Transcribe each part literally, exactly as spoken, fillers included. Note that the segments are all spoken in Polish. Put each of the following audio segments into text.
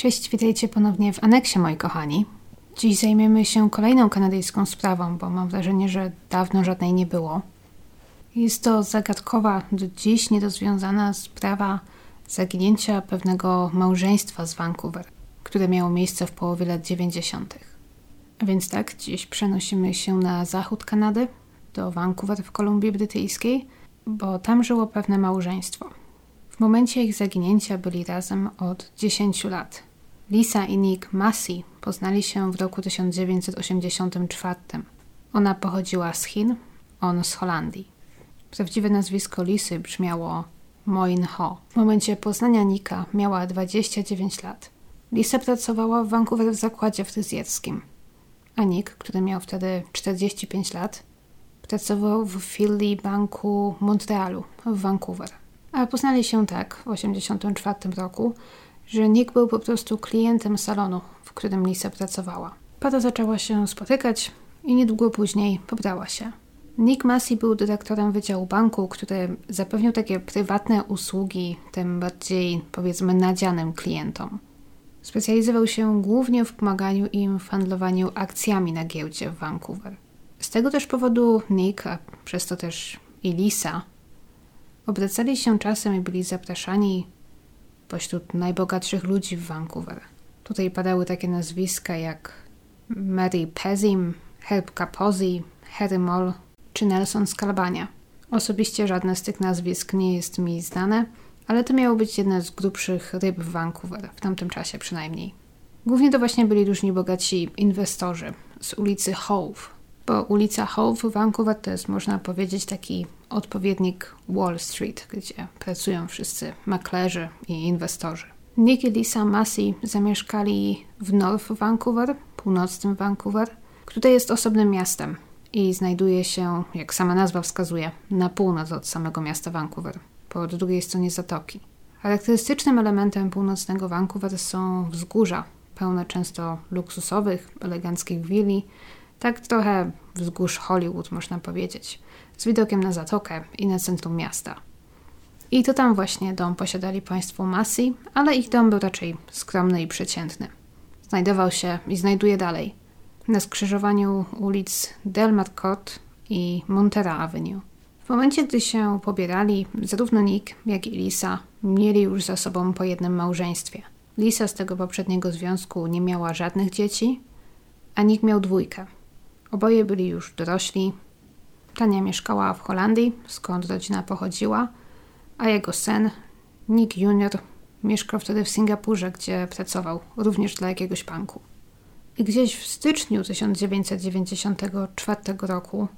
Cześć, witajcie ponownie w aneksie, moi kochani. Dziś zajmiemy się kolejną kanadyjską sprawą, bo mam wrażenie, że dawno żadnej nie było. Jest to zagadkowa, do dziś nierozwiązana sprawa zaginięcia pewnego małżeństwa z Vancouver, które miało miejsce w połowie lat dziewięćdziesiątych. A więc tak, dziś przenosimy się na zachód Kanady, do Vancouver w Kolumbii Brytyjskiej, bo tam żyło pewne małżeństwo. W momencie ich zaginięcia byli razem od dziesięciu lat. Lisa i Nick Massey poznali się w roku tysiąc dziewięćset osiemdziesiątym czwartym. Ona pochodziła z Chin, on z Holandii. Prawdziwe nazwisko Lisy brzmiało Moin Ho. W momencie poznania Nicka miała dwadzieścia dziewięć lat. Lisa pracowała w Vancouver w zakładzie fryzjerskim, a Nick, który miał wtedy czterdzieści pięć lat, pracował w filii banku Montrealu w Vancouver. A poznali się tak w osiemdziesiątym czwartym roku, że Nick był po prostu klientem salonu, w którym Lisa pracowała. Para zaczęła się spotykać i niedługo później pobrała się. Nick Massey był dyrektorem wydziału banku, który zapewnił takie prywatne usługi tym bardziej, powiedzmy, nadzianym klientom. Specjalizował się głównie w pomaganiu im w handlowaniu akcjami na giełdzie w Vancouver. Z tego też powodu Nick, a przez to też i Lisa, obracali się czasem i byli zapraszani pośród najbogatszych ludzi w Vancouver. Tutaj padały takie nazwiska jak Mary Pezim, Herb Capozzi, Harry Moll czy Nelson Skalbania. Osobiście żadne z tych nazwisk nie jest mi znane, ale to miało być jedna z grubszych ryb w Vancouver, w tamtym czasie przynajmniej. Głównie to właśnie byli różni bogaci inwestorzy z ulicy Howe, bo ulica Howe w Vancouver to jest, można powiedzieć, taki odpowiednik Wall Street, gdzie pracują wszyscy maklerzy i inwestorzy. Nick i Lisa Massey zamieszkali w North Vancouver, północnym Vancouver, które jest osobnym miastem i znajduje się, jak sama nazwa wskazuje, na północ od samego miasta Vancouver, po drugiej stronie zatoki. Charakterystycznym elementem północnego Vancouver są wzgórza, pełne często luksusowych, eleganckich willi, tak trochę wzgórz Hollywood, można powiedzieć, z widokiem na zatokę i na centrum miasta. I to tam właśnie dom posiadali państwo Massey, ale ich dom był raczej skromny i przeciętny. Znajdował się i znajduje dalej na skrzyżowaniu ulic Delmar Court i Montera Avenue. W momencie, gdy się pobierali, zarówno Nick, jak i Lisa mieli już za sobą po jednym małżeństwie. Lisa z tego poprzedniego związku nie miała żadnych dzieci, a Nick miał dwójkę. Oboje byli już dorośli. Tania mieszkała w Holandii, skąd rodzina pochodziła, a jego syn, Nick Junior, mieszkał wtedy w Singapurze, gdzie pracował, również dla jakiegoś banku. I gdzieś w styczniu tysiąc dziewięćset dziewięćdziesiątego czwartego roku,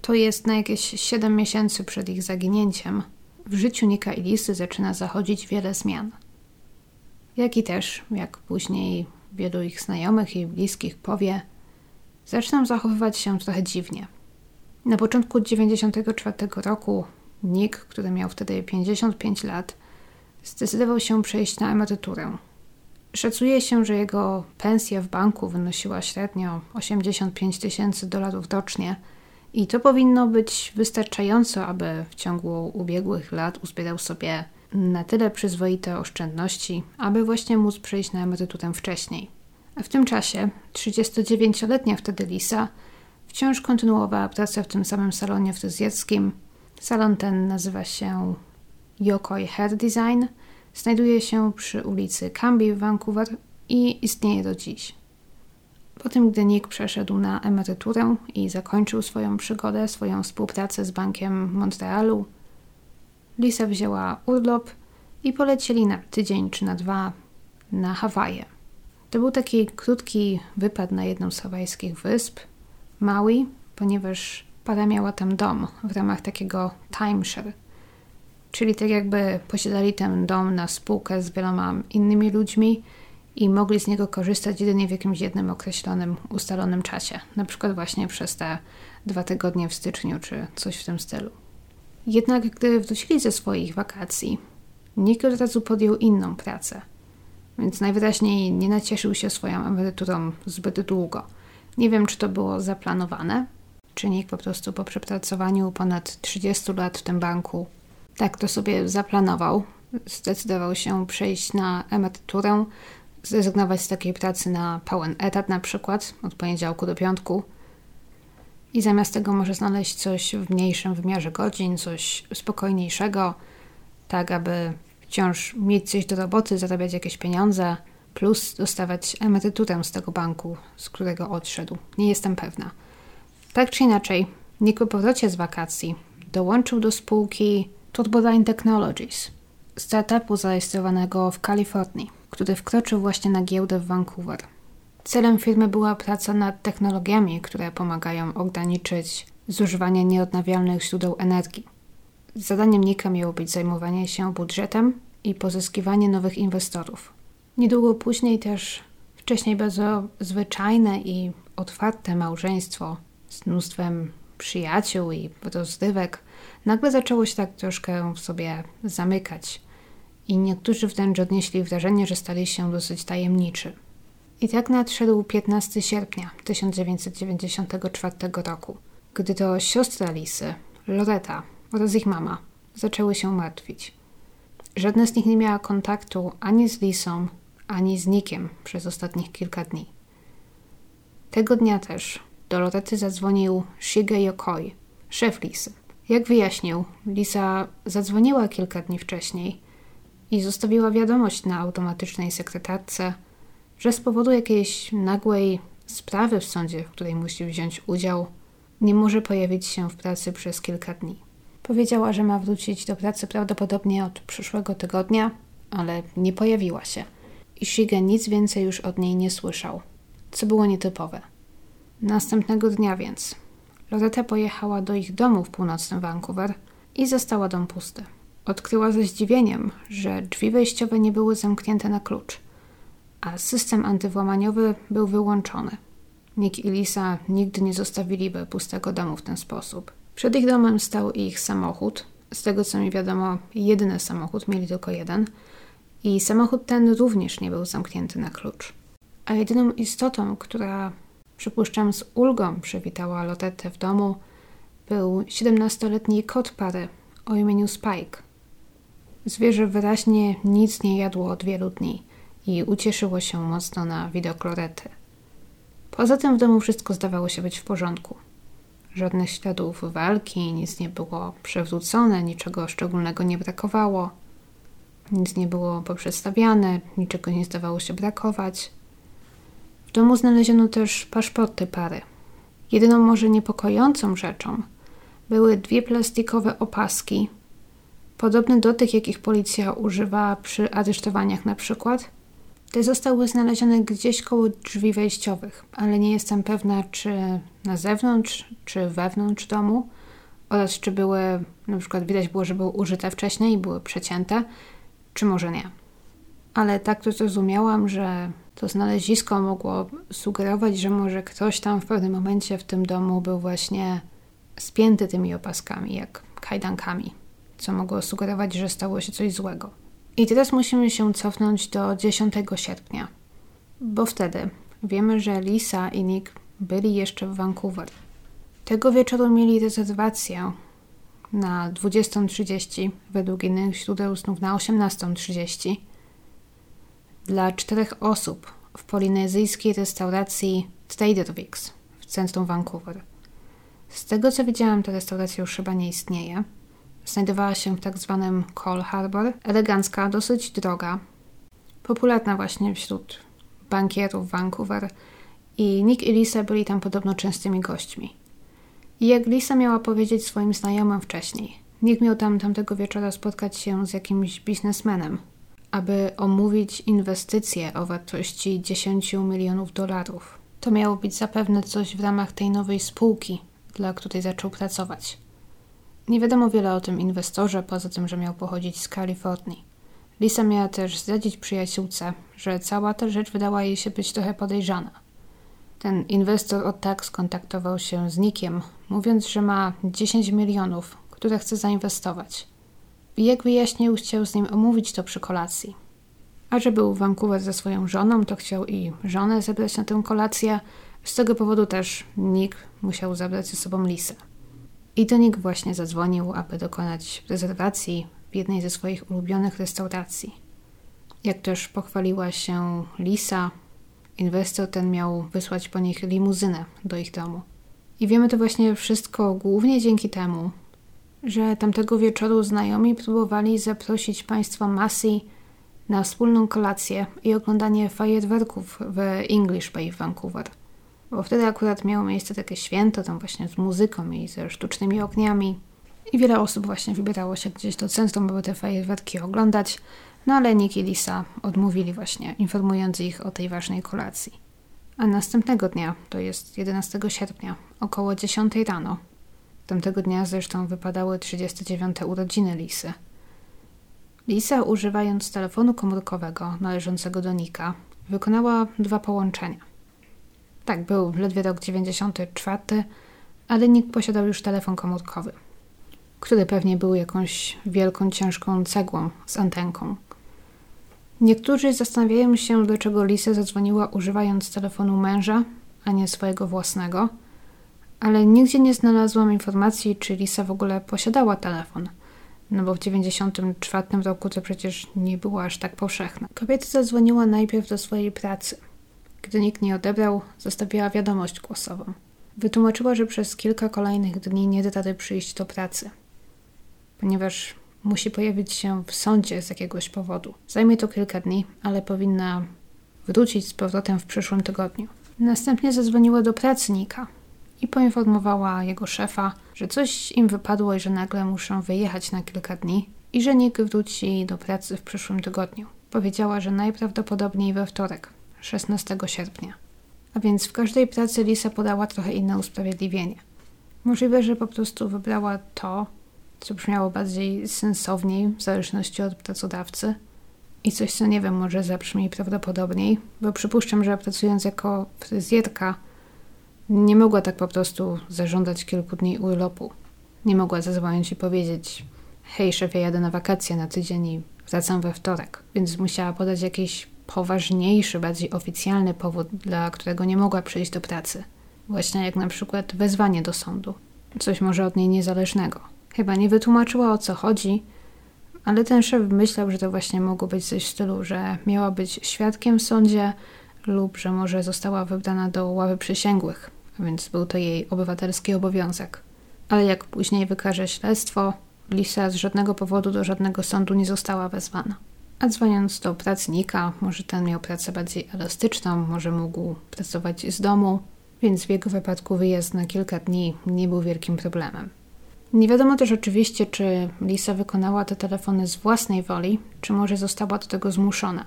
to jest na jakieś siedem miesięcy przed ich zaginięciem, w życiu Nicka i Lisy zaczyna zachodzić wiele zmian. Jak i też, jak później wielu ich znajomych i bliskich powie, zaczynam zachowywać się trochę dziwnie. Na początku dziewięćdziesiątego czwartego roku Nick, który miał wtedy pięćdziesiąt pięć lat, zdecydował się przejść na emeryturę. Szacuje się, że jego pensja w banku wynosiła średnio osiemdziesiąt pięć tysięcy dolarów rocznie i to powinno być wystarczająco, aby w ciągu ubiegłych lat uzbierał sobie na tyle przyzwoite oszczędności, aby właśnie móc przejść na emeryturę wcześniej. W tym czasie trzydziestodziewięcioletnia wtedy Lisa wciąż kontynuowała pracę w tym samym salonie fryzjerskim. Salon ten nazywa się Yokoi Hair Design. Znajduje się przy ulicy Cambie w Vancouver i istnieje do dziś. Po tym, gdy Nick przeszedł na emeryturę i zakończył swoją przygodę, swoją współpracę z bankiem Montrealu, Lisa wzięła urlop i polecieli na tydzień czy na dwa na Hawaje. To był taki krótki wypad na jedną z hawajskich wysp, Maui, ponieważ para miała tam dom w ramach takiego timeshare, czyli tak jakby posiadali ten dom na spółkę z wieloma innymi ludźmi i mogli z niego korzystać jedynie w jakimś jednym określonym, ustalonym czasie, na przykład właśnie przez te dwa tygodnie w styczniu czy coś w tym stylu. Jednak gdy wrócili ze swoich wakacji, Nick od razu podjął inną pracę, więc najwyraźniej nie nacieszył się swoją emeryturą zbyt długo. Nie wiem, czy to było zaplanowane, czy Nick po prostu po przepracowaniu ponad trzydziestu lat w tym banku tak to sobie zaplanował. Zdecydował się przejść na emeryturę zrezygnować z takiej pracy na pełen etat na przykład, od poniedziałku do piątku, i zamiast tego może znaleźć coś w mniejszym wymiarze godzin, coś spokojniejszego, tak aby wciąż mieć coś do roboty, zarabiać jakieś pieniądze, plus dostawać emeryturę z tego banku, z którego odszedł. Nie jestem pewna. Tak czy inaczej, Nick po powrocie z wakacji dołączył do spółki Turboline Technologies, startupu zarejestrowanego w Kalifornii, który wkroczył właśnie na giełdę w Vancouver. Celem firmy była praca nad technologiami, które pomagają ograniczyć zużywanie nieodnawialnych źródeł energii. Zadaniem Nicka miało być zajmowanie się budżetem i pozyskiwanie nowych inwestorów. Niedługo później też wcześniej bardzo zwyczajne i otwarte małżeństwo z mnóstwem przyjaciół i rozdywek nagle zaczęło się tak troszkę w sobie zamykać i niektórzy wręcz odnieśli wrażenie, że stali się dosyć tajemniczy. I tak nadszedł piętnastego sierpnia tysiąc dziewięćset dziewięćdziesiątego czwartego roku, gdy to siostra Lisy, Loretta, oraz ich mama zaczęły się martwić. Żadna z nich nie miała kontaktu ani z Lisą, ani z Nickiem przez ostatnich kilka dni. Tego dnia też do Loretty zadzwonił Shige Yokoi, szef Lisy. Jak wyjaśnił, Lisa zadzwoniła kilka dni wcześniej i zostawiła wiadomość na automatycznej sekretarce, że z powodu jakiejś nagłej sprawy w sądzie, w której musi wziąć udział, nie może pojawić się w pracy przez kilka dni. Powiedziała, że ma wrócić do pracy prawdopodobnie od przyszłego tygodnia, ale nie pojawiła się. I Shige nic więcej już od niej nie słyszał, co było nietypowe. Następnego dnia więc Loretta pojechała do ich domu w północnym Vancouver i zastała dom pusty. Odkryła ze zdziwieniem, że drzwi wejściowe nie były zamknięte na klucz, a system antywłamaniowy był wyłączony. Nick i Lisa nigdy nie zostawiliby pustego domu w ten sposób. Przed ich domem stał ich samochód. Z tego co mi wiadomo, jedyny samochód, mieli tylko jeden. I samochód ten również nie był zamknięty na klucz. A jedyną istotą, która, przypuszczam, z ulgą przywitała Lorettę w domu, był siedemnastoletni kot pary o imieniu Spike. Zwierzę wyraźnie nic nie jadło od wielu dni i ucieszyło się mocno na widok Loretty. Poza tym w domu wszystko zdawało się być w porządku. Żadnych śladów walki, nic nie było przewrócone, niczego szczególnego nie brakowało. Nic nie było poprzestawiane, niczego nie zdawało się brakować. W domu znaleziono też paszporty pary. Jedyną może niepokojącą rzeczą były dwie plastikowe opaski, podobne do tych, jakich policja używa przy aresztowaniach na przykład. Te zostały znalezione gdzieś koło drzwi wejściowych, ale nie jestem pewna, czy na zewnątrz, czy wewnątrz domu, oraz czy były, na przykład widać było, że były użyte wcześniej i były przecięte, czy może nie. Ale tak to zrozumiałam, że to znalezisko mogło sugerować, że może ktoś tam w pewnym momencie w tym domu był właśnie spięty tymi opaskami, jak kajdankami, co mogło sugerować, że stało się coś złego. I teraz musimy się cofnąć do dziesiątego sierpnia, bo wtedy wiemy, że Lisa i Nick byli jeszcze w Vancouver. Tego wieczoru mieli rezerwację na dwudziestą trzydzieści według innych źródeł znów na osiemnastą trzydzieści dla czterech osób w polinezyjskiej restauracji Trader Vic's w centrum Vancouver. Z tego co widziałam, ta restauracja już chyba nie istnieje. Znajdowała się w tak zwanym Cole Harbour, elegancka, dosyć droga, popularna właśnie wśród bankierów Vancouver, i Nick i Lisa byli tam podobno częstymi gośćmi. I jak Lisa miała powiedzieć swoim znajomym wcześniej, Nick miał tam tamtego wieczora spotkać się z jakimś biznesmenem, aby omówić inwestycje o wartości dziesięciu milionów dolarów. To miało być zapewne coś w ramach tej nowej spółki, dla której zaczął pracować. Nie wiadomo wiele o tym inwestorze, poza tym, że miał pochodzić z Kalifornii. Lisa miała też zdradzić przyjaciółce, że cała ta rzecz wydała jej się być trochę podejrzana. Ten inwestor od tak skontaktował się z Nickiem, mówiąc, że ma dziesięć milionów, które chce zainwestować. I jak wyjaśnił, chciał z nim omówić to przy kolacji. A że był w Vancouver ze swoją żoną, to chciał i żonę zabrać na tę kolację. Z tego powodu też Nick musiał zabrać ze sobą Lisę. I to Nick właśnie zadzwonił, aby dokonać rezerwacji w jednej ze swoich ulubionych restauracji. Jak też pochwaliła się Lisa, inwestor ten miał wysłać po nich limuzynę do ich domu. I wiemy to właśnie wszystko głównie dzięki temu, że tamtego wieczoru znajomi próbowali zaprosić państwa Massey na wspólną kolację i oglądanie fajerwerków w English Bay w Vancouver. Bo wtedy akurat miało miejsce takie święto tam właśnie z muzyką i ze sztucznymi ogniami. I wiele osób właśnie wybierało się gdzieś do centrum, by te fajerwerki oglądać. No ale Nick i Lisa odmówili właśnie, informując ich o tej ważnej kolacji. A następnego dnia, to jest jedenastego sierpnia, około dziesiątej rano, tamtego dnia zresztą wypadały trzydzieste dziewiąte urodziny Lisy. Lisa, używając telefonu komórkowego należącego do Nika, wykonała dwa połączenia. Tak, był ledwie rok dziewięćdziesiąty czwarty, ale Nick posiadał już telefon komórkowy, który pewnie był jakąś wielką, ciężką cegłą z antenką. Niektórzy zastanawiają się, dlaczego Lisa zadzwoniła używając telefonu męża, a nie swojego własnego, ale nigdzie nie znalazłam informacji, czy Lisa w ogóle posiadała telefon. No bo w dziewięćdziesiątym czwartym roku to przecież nie było aż tak powszechne. Kobieta zadzwoniła najpierw do swojej pracy. Gdy nikt nie odebrał, zostawiła wiadomość głosową. Wytłumaczyła, że przez kilka kolejnych dni nie da rady przyjść do pracy, ponieważ musi pojawić się w sądzie z jakiegoś powodu. Zajmie to kilka dni, ale powinna wrócić z powrotem w przyszłym tygodniu. Następnie zadzwoniła do pracy Nika i poinformowała jego szefa, że coś im wypadło i że nagle muszą wyjechać na kilka dni i że Nick wróci do pracy w przyszłym tygodniu. Powiedziała, że najprawdopodobniej we wtorek, szesnastego sierpnia. A więc w każdej pracy Lisa podała trochę inne usprawiedliwienie. Możliwe, że po prostu wybrała to, co brzmiało bardziej sensowniej w zależności od pracodawcy i coś, co nie wiem, może zabrzmi prawdopodobniej, bo przypuszczam, że pracując jako fryzjerka nie mogła tak po prostu zażądać kilku dni urlopu. Nie mogła zadzwonić i powiedzieć: hej szefie, jadę na wakacje na tydzień i wracam we wtorek. Więc musiała podać jakiś poważniejszy, bardziej oficjalny powód, dla którego nie mogła przyjść do pracy. Właśnie jak na przykład wezwanie do sądu. Coś może od niej niezależnego. Chyba nie wytłumaczyła, o co chodzi, ale ten szef myślał, że to właśnie mogło być coś w stylu, że miała być świadkiem w sądzie lub że może została wybrana do ławy przysięgłych, więc był to jej obywatelski obowiązek. Ale jak później wykaże śledztwo, Lisa z żadnego powodu do żadnego sądu nie została wezwana. A dzwoniąc do pracownika, może ten miał pracę bardziej elastyczną, może mógł pracować z domu, więc w jego wypadku wyjazd na kilka dni nie był wielkim problemem. Nie wiadomo też oczywiście, czy Lisa wykonała te telefony z własnej woli, czy może została do tego zmuszona.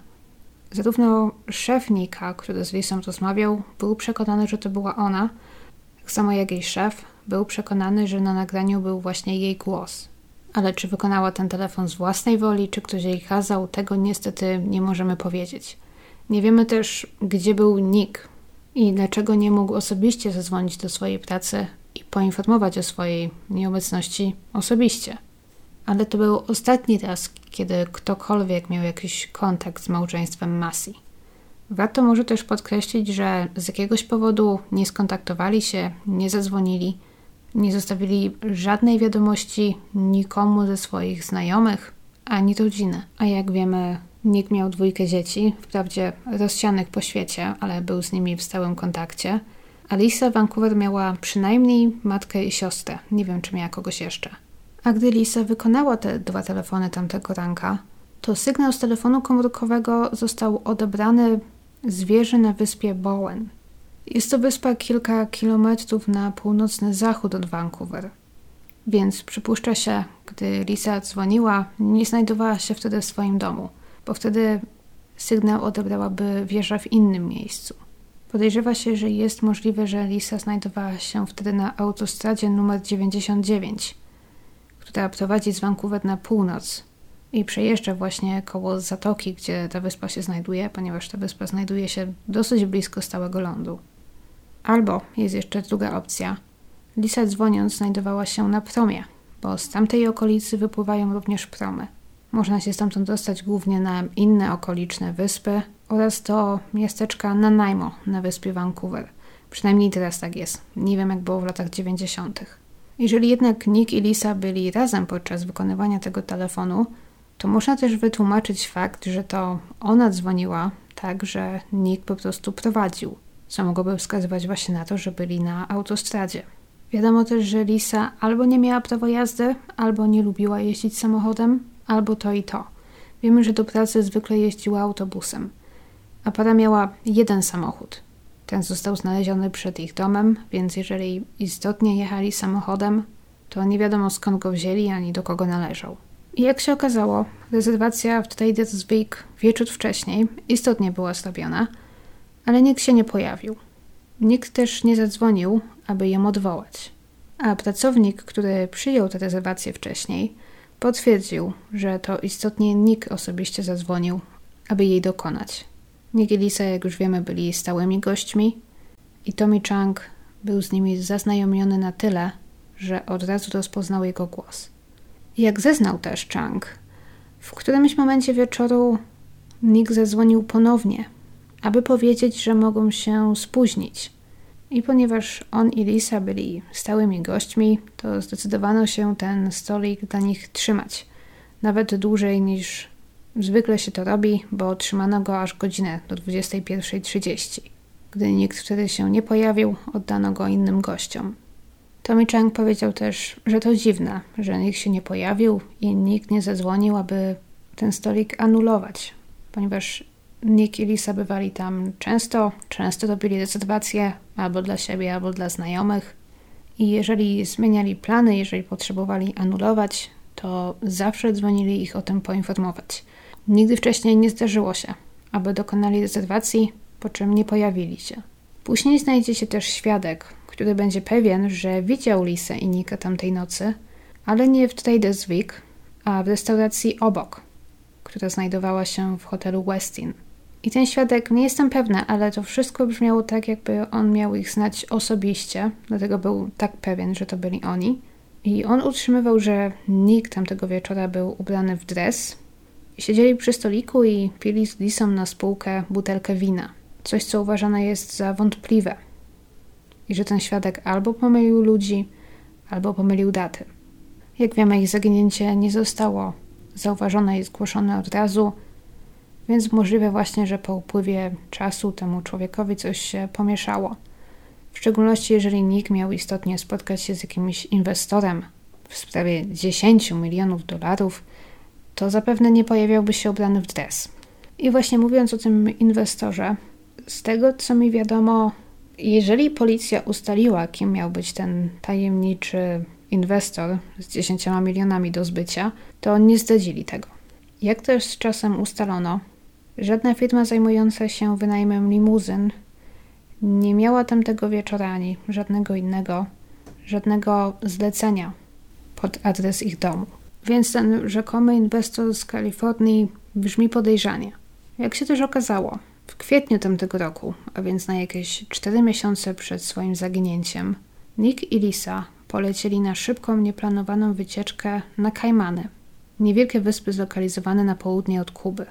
Zarówno szef Nika, który z Lisą rozmawiał, był przekonany, że to była ona, tak samo jak jej szef był przekonany, że na nagraniu był właśnie jej głos. Ale czy wykonała ten telefon z własnej woli, czy ktoś jej kazał, tego niestety nie możemy powiedzieć. Nie wiemy też, gdzie był Nick i dlaczego nie mógł osobiście zadzwonić do swojej pracy i poinformować o swojej nieobecności osobiście. Ale to był ostatni raz, kiedy ktokolwiek miał jakiś kontakt z małżeństwem Massey. Warto może też podkreślić, że z jakiegoś powodu nie skontaktowali się, nie zadzwonili, nie zostawili żadnej wiadomości nikomu ze swoich znajomych, ani rodziny. A jak wiemy, Nick miał dwójkę dzieci, wprawdzie rozsianych po świecie, ale był z nimi w stałym kontakcie. A Lisa Vancouver miała przynajmniej matkę i siostrę. Nie wiem, czy miała kogoś jeszcze. A gdy Lisa wykonała te dwa telefony tamtego ranka, to sygnał z telefonu komórkowego został odebrany z wieży na wyspie Bowen. Jest to wyspa kilka kilometrów na północny zachód od Vancouver. Więc przypuszcza się, gdy Lisa dzwoniła, nie znajdowała się wtedy w swoim domu, bo wtedy sygnał odebrałaby wieża w innym miejscu. Podejrzewa się, że jest możliwe, że Lisa znajdowała się wtedy na autostradzie numer dziewięćdziesiąt dziewięć, która prowadzi z Vancouver na północ i przejeżdża właśnie koło zatoki, gdzie ta wyspa się znajduje, ponieważ ta wyspa znajduje się dosyć blisko stałego lądu. Albo jest jeszcze druga opcja. Lisa dzwoniąc znajdowała się na promie, bo z tamtej okolicy wypływają również promy. Można się stamtąd dostać głównie na inne okoliczne wyspy oraz do miasteczka Nanaimo na wyspie Vancouver. Przynajmniej teraz tak jest. Nie wiem, jak było w latach dziewięćdziesiątych. Jeżeli jednak Nick i Lisa byli razem podczas wykonywania tego telefonu, to można też wytłumaczyć fakt, że to ona dzwoniła tak, że Nick po prostu prowadził, co mogłoby wskazywać właśnie na to, że byli na autostradzie. Wiadomo też, że Lisa albo nie miała prawa jazdy, albo nie lubiła jeździć samochodem, albo to i to. Wiemy, że do pracy zwykle jeździła autobusem, a para miała jeden samochód. Ten został znaleziony przed ich domem, więc jeżeli istotnie jechali samochodem, to nie wiadomo skąd go wzięli ani do kogo należał. I jak się okazało, rezerwacja w Trader Vic's wieczór wcześniej istotnie była zrobiona, ale nikt się nie pojawił. Nikt też nie zadzwonił, aby ją odwołać. A pracownik, który przyjął tę rezerwację wcześniej, potwierdził, że to istotnie Nick osobiście zadzwonił, aby jej dokonać. Nick i Lisa, jak już wiemy, byli stałymi gośćmi i Tommy Chong był z nimi zaznajomiony na tyle, że od razu rozpoznał jego głos. Jak zeznał też Chong, w którymś momencie wieczoru Nick zadzwonił ponownie, aby powiedzieć, że mogą się spóźnić. I ponieważ on i Lisa byli stałymi gośćmi, to zdecydowano się ten stolik dla nich trzymać. Nawet dłużej niż zwykle się to robi, bo trzymano go aż godzinę, do dwudziestej pierwszej trzydzieści. Gdy nikt wtedy się nie pojawił, oddano go innym gościom. Tommy Chong powiedział też, że to dziwne, że nikt się nie pojawił i nikt nie zadzwonił, aby ten stolik anulować, ponieważ Nick i Lisa bywali tam często, często robili rezerwacje albo dla siebie, albo dla znajomych i jeżeli zmieniali plany, jeżeli potrzebowali anulować, to zawsze dzwonili ich o tym poinformować. Nigdy wcześniej nie zdarzyło się, aby dokonali rezerwacji, po czym nie pojawili się. Później znajdzie się też świadek, który będzie pewien, że widział Lisę i Nicka tamtej nocy, ale nie w Trader Vic's, a w restauracji obok, która znajdowała się w hotelu Westin. I ten świadek, nie jestem pewna, ale to wszystko brzmiało tak, jakby on miał ich znać osobiście, dlatego był tak pewien, że to byli oni. I on utrzymywał, że Nick tamtego wieczora był ubrany w dres. Siedzieli przy stoliku i pili z Lisą na spółkę butelkę wina. Coś, co uważane jest za wątpliwe. I że ten świadek albo pomylił ludzi, albo pomylił daty. Jak wiemy, ich zaginięcie nie zostało zauważone i zgłoszone od razu, więc możliwe właśnie, że po upływie czasu temu człowiekowi coś się pomieszało. W szczególności, jeżeli Nick miał istotnie spotkać się z jakimś inwestorem w sprawie dziesięciu milionów dolarów, to zapewne nie pojawiałby się ubrany w dres. I właśnie mówiąc o tym inwestorze, z tego co mi wiadomo, jeżeli policja ustaliła, kim miał być ten tajemniczy inwestor z dziesięcioma milionami do zbycia, to nie zdradzili tego. Jak też z czasem ustalono, żadna firma zajmująca się wynajmem limuzyn nie miała tamtego wieczora ani żadnego innego, żadnego zlecenia pod adres ich domu. Więc ten rzekomy inwestor z Kalifornii brzmi podejrzanie. Jak się też okazało, w kwietniu tamtego roku, a więc na jakieś cztery miesiące przed swoim zaginięciem, Nick i Lisa polecieli na szybką, nieplanowaną wycieczkę na Kajmany, niewielkie wyspy zlokalizowane na południe od Kuby.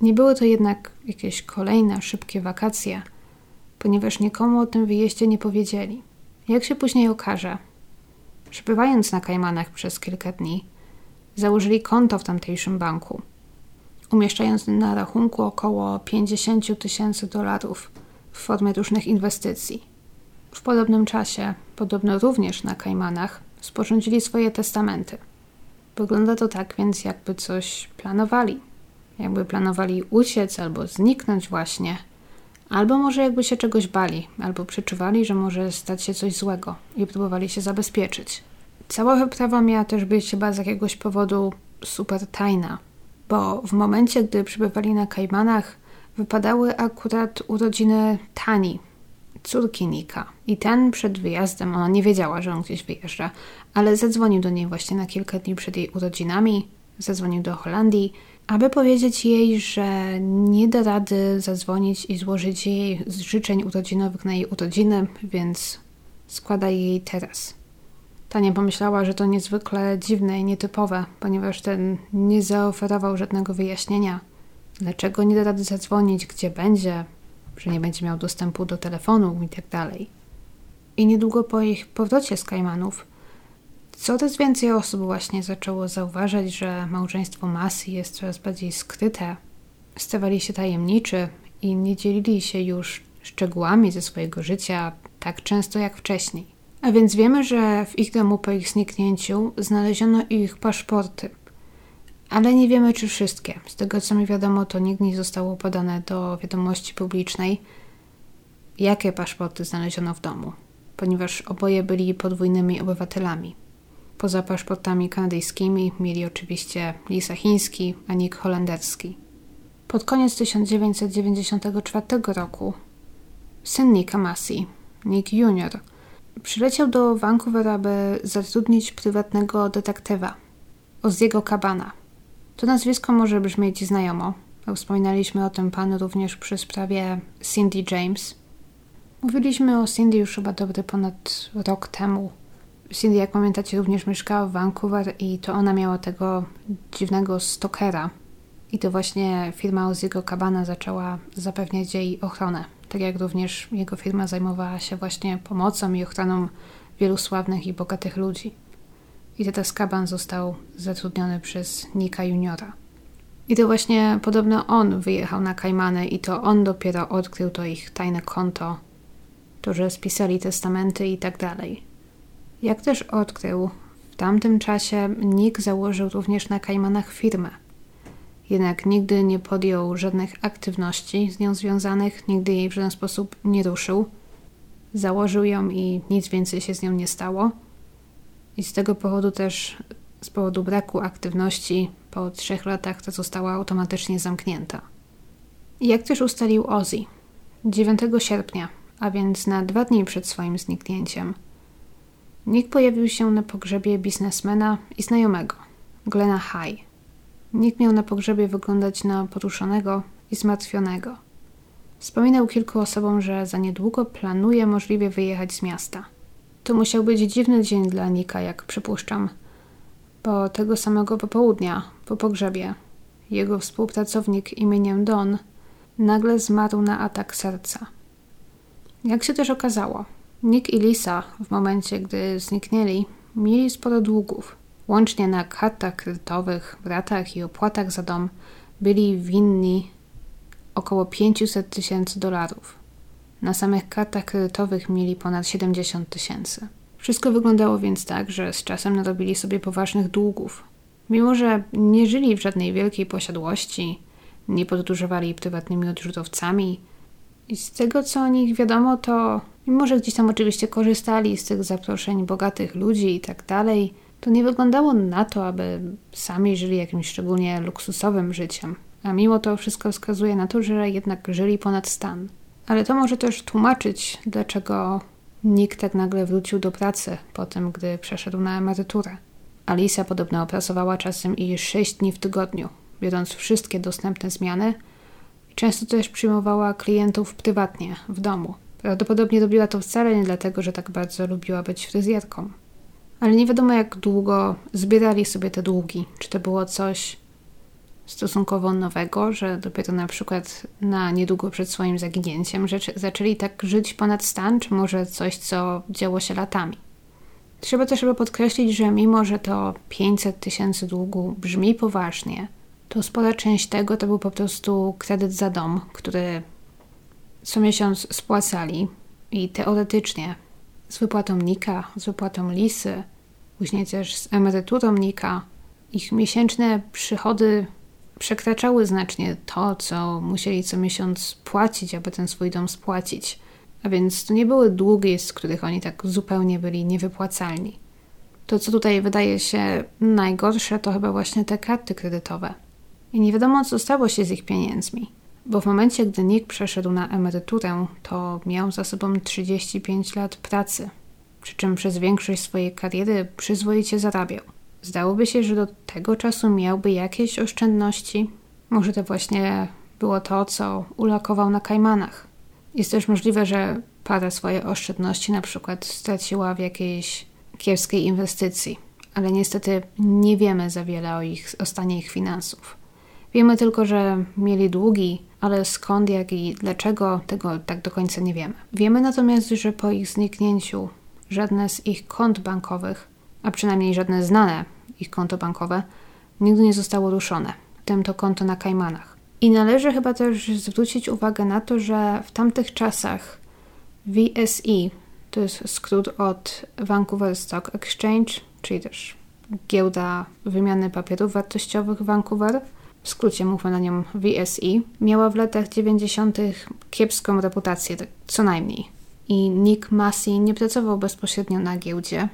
Nie były to jednak jakieś kolejne szybkie wakacje, ponieważ nikomu o tym wyjeździe nie powiedzieli. Jak się później okaże, przebywając na Kajmanach przez kilka dni, założyli konto w tamtejszym banku, umieszczając na rachunku około pięćdziesiąt tysięcy dolarów w formie różnych inwestycji. W podobnym czasie, podobno również na Kajmanach, sporządzili swoje testamenty. Wygląda to tak więc, jakby coś planowali. Jakby planowali uciec albo zniknąć właśnie, albo może jakby się czegoś bali, albo przeczuwali, że może stać się coś złego i próbowali się zabezpieczyć. Cała wyprawa miała też być chyba z jakiegoś powodu super tajna, bo w momencie, gdy przybywali na Kajmanach, wypadały akurat urodziny Tani, córki Nicka. I ten przed wyjazdem, ona nie wiedziała, że on gdzieś wyjeżdża, ale zadzwonił do niej właśnie na kilka dni przed jej urodzinami, zadzwonił do Holandii, aby powiedzieć jej, że nie da rady zadzwonić i złożyć jej z życzeń urodzinowych na jej urodziny, więc składa jej teraz. Tania pomyślała, że to niezwykle dziwne i nietypowe, ponieważ ten nie zaoferował żadnego wyjaśnienia, dlaczego nie da rady zadzwonić, gdzie będzie, że nie będzie miał dostępu do telefonu i tak dalej. I niedługo po ich powrocie z Kajmanów Coraz więcej osób właśnie zaczęło zauważać, że małżeństwo Massey jest coraz bardziej skryte. Stawali się tajemniczy i nie dzielili się już szczegółami ze swojego życia tak często jak wcześniej. A więc wiemy, że w ich domu po ich zniknięciu znaleziono ich paszporty. Ale nie wiemy, czy wszystkie. Z tego, co mi wiadomo, to nigdy nie zostało podane do wiadomości publicznej, jakie paszporty znaleziono w domu, ponieważ oboje byli podwójnymi obywatelami. Poza paszportami kanadyjskimi mieli oczywiście Lisa chiński, a Nick holenderski. Pod koniec tysiąc dziewięćset dziewięćdziesiątego czwartego roku syn Nicka Massey, Nick Junior, przyleciał do Vancouver, aby zatrudnić prywatnego detektywa, Ozziego Kabana. To nazwisko może brzmieć znajomo, a wspominaliśmy o tym panu również przy sprawie Cindy James. Mówiliśmy o Cindy już chyba dobry ponad rok temu. Cindy, jak pamiętacie, również mieszkała w Vancouver i to ona miała tego dziwnego stalkera. I to właśnie firma Ozziego Kabana zaczęła zapewniać jej ochronę. Tak jak również jego firma zajmowała się właśnie pomocą i ochroną wielu sławnych i bogatych ludzi. I teraz Kaban został zatrudniony przez Nicka Juniora. I to właśnie podobno on wyjechał na Kajmany i to on dopiero odkrył to ich tajne konto, to, że spisali testamenty i tak dalej. Jak też odkrył, w tamtym czasie Nick założył również na Kajmanach firmę. Jednak nigdy nie podjął żadnych aktywności z nią związanych, nigdy jej w żaden sposób nie ruszył. Założył ją i nic więcej się z nią nie stało. I z tego powodu też, z powodu braku aktywności, po trzech latach ta została automatycznie zamknięta. Jak też ustalił Ozzie, dziewiątego sierpnia, a więc na dwa dni przed swoim zniknięciem, Nick pojawił się na pogrzebie biznesmena i znajomego, Glena High. Nick miał na pogrzebie wyglądać na poruszonego i zmartwionego. Wspominał kilku osobom, że za niedługo planuje możliwie wyjechać z miasta. To musiał być dziwny dzień dla Nicka, jak przypuszczam, bo tego samego popołudnia, po pogrzebie, jego współpracownik imieniem Don nagle zmarł na atak serca. Jak się też okazało, Nick i Lisa w momencie, gdy zniknęli, mieli sporo długów. Łącznie na kartach kredytowych, ratach i opłatach za dom byli winni około pięćset tysięcy dolarów. Na samych kartach kredytowych mieli ponad siedemdziesiąt tysięcy. Wszystko wyglądało więc tak, że z czasem narobili sobie poważnych długów. Mimo że nie żyli w żadnej wielkiej posiadłości, nie podróżowali prywatnymi odrzutowcami i z tego, co o nich wiadomo, to mimo że gdzieś tam oczywiście korzystali z tych zaproszeń bogatych ludzi i tak dalej, to nie wyglądało na to, aby sami żyli jakimś szczególnie luksusowym życiem. A mimo to wszystko wskazuje na to, że jednak żyli ponad stan. Ale to może też tłumaczyć, dlaczego Nick tak nagle wrócił do pracy po tym, gdy przeszedł na emeryturę. Alisa podobno pracowała czasem i sześć dni w tygodniu, biorąc wszystkie dostępne zmiany. Często też przyjmowała klientów prywatnie, w domu. Prawdopodobnie robiła to wcale nie dlatego, że tak bardzo lubiła być fryzjerką. Ale nie wiadomo, jak długo zbierali sobie te długi. Czy to było coś stosunkowo nowego, że dopiero na przykład na niedługo przed swoim zaginięciem że zaczęli tak żyć ponad stan, czy może coś, co działo się latami. Trzeba też chyba podkreślić, że mimo, że to pięćset tysięcy długu brzmi poważnie, to spora część tego to był po prostu kredyt za dom, który co miesiąc spłacali i teoretycznie z wypłatą Nicka, z wypłatą Lisy, później też z emeryturą Nicka, ich miesięczne przychody przekraczały znacznie to, co musieli co miesiąc płacić, aby ten swój dom spłacić. A więc to nie były długi, z których oni tak zupełnie byli niewypłacalni. To, co tutaj wydaje się najgorsze, to chyba właśnie te karty kredytowe. I nie wiadomo, co stało się z ich pieniędzmi. Bo w momencie, gdy Nick przeszedł na emeryturę, to miał za sobą trzydzieści pięć lat pracy, przy czym przez większość swojej kariery przyzwoicie zarabiał. Zdałoby się, że do tego czasu miałby jakieś oszczędności. Może to właśnie było to, co ulakował na Kajmanach. Jest też możliwe, że parę swoje oszczędności na przykład straciła w jakiejś kiepskiej inwestycji, ale niestety nie wiemy za wiele o, ich, o stanie ich finansów. Wiemy tylko, że mieli długi, ale skąd, jak i dlaczego, tego tak do końca nie wiemy. Wiemy natomiast, że po ich zniknięciu żadne z ich kont bankowych a przynajmniej żadne znane ich konto bankowe, nigdy nie zostało ruszone, w tym to konto na Kajmanach. I należy chyba też zwrócić uwagę na to, że w tamtych czasach V S E, to jest skrót od Vancouver Stock Exchange, czyli też giełda wymiany papierów wartościowych Vancouver, w skrócie mówmy na nią V S E, miała w latach dziewięćdziesiątych kiepską reputację, co najmniej. I Nick Massey nie pracował bezpośrednio na giełdzie,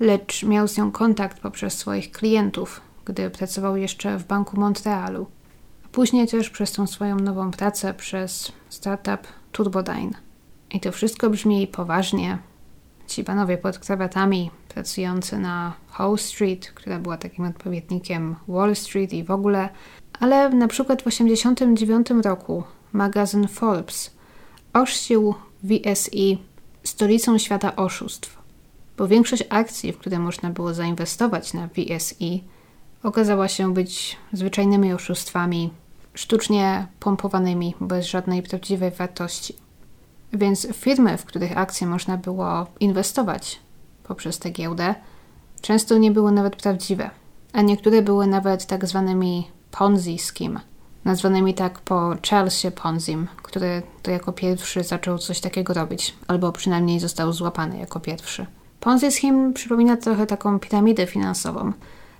lecz miał z nią kontakt poprzez swoich klientów, gdy pracował jeszcze w Banku Montrealu. A później też przez tą swoją nową pracę przez startup Turboline. I to wszystko brzmi poważnie. Ci panowie pod krawatami pracujący na Howe Street, która była takim odpowiednikiem Wall Street i w ogóle, ale na przykład w osiemdziesiątym dziewiątym roku magazyn Forbes ochrzcił V S E stolicą świata oszustw, bo większość akcji, w które można było zainwestować na V S E, okazała się być zwyczajnymi oszustwami, sztucznie pompowanymi, bez żadnej prawdziwej wartości. Więc firmy, w których akcje można było inwestować poprzez tę giełdę, często nie były nawet prawdziwe, a niektóre były nawet tak zwanymi Ponzi Scheme, nazwanymi tak po Charlesie Ponzim, który to jako pierwszy zaczął coś takiego robić, albo przynajmniej został złapany jako pierwszy. Ponzi Scheme przypomina trochę taką piramidę finansową,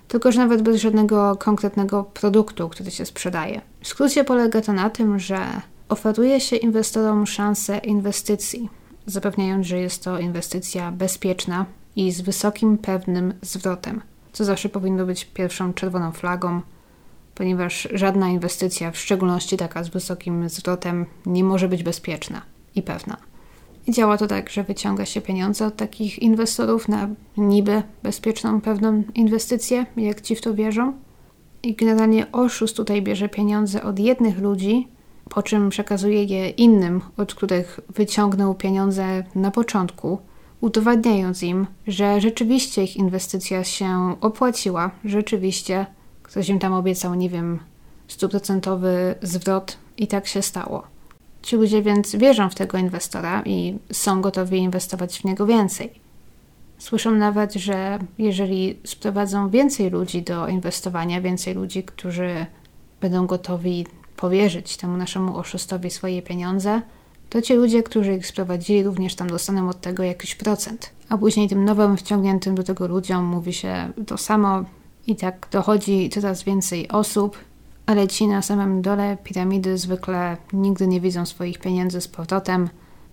tylko że nawet bez żadnego konkretnego produktu, który się sprzedaje. W skrócie polega to na tym, że oferuje się inwestorom szansę inwestycji, zapewniając, że jest to inwestycja bezpieczna i z wysokim, pewnym zwrotem, co zawsze powinno być pierwszą czerwoną flagą, ponieważ żadna inwestycja, w szczególności taka z wysokim zwrotem, nie może być bezpieczna i pewna. I działa to tak, że wyciąga się pieniądze od takich inwestorów na niby bezpieczną, pewną inwestycję, jak ci w to wierzą. I generalnie oszust tutaj bierze pieniądze od jednych ludzi, po czym przekazuje je innym, od których wyciągnął pieniądze na początku, udowadniając im, że rzeczywiście ich inwestycja się opłaciła, rzeczywiście ktoś im tam obiecał, nie wiem, stuprocentowy zwrot i tak się stało. Ci ludzie więc wierzą w tego inwestora i są gotowi inwestować w niego więcej. Słyszą nawet, że jeżeli sprowadzą więcej ludzi do inwestowania, więcej ludzi, którzy będą gotowi powierzyć temu naszemu oszustowi swoje pieniądze, to ci ludzie, którzy ich sprowadzili, również tam dostaną od tego jakiś procent. A później tym nowym, wciągniętym do tego ludziom mówi się to samo i tak dochodzi coraz więcej osób, ale ci na samym dole piramidy zwykle nigdy nie widzą swoich pieniędzy z powrotem.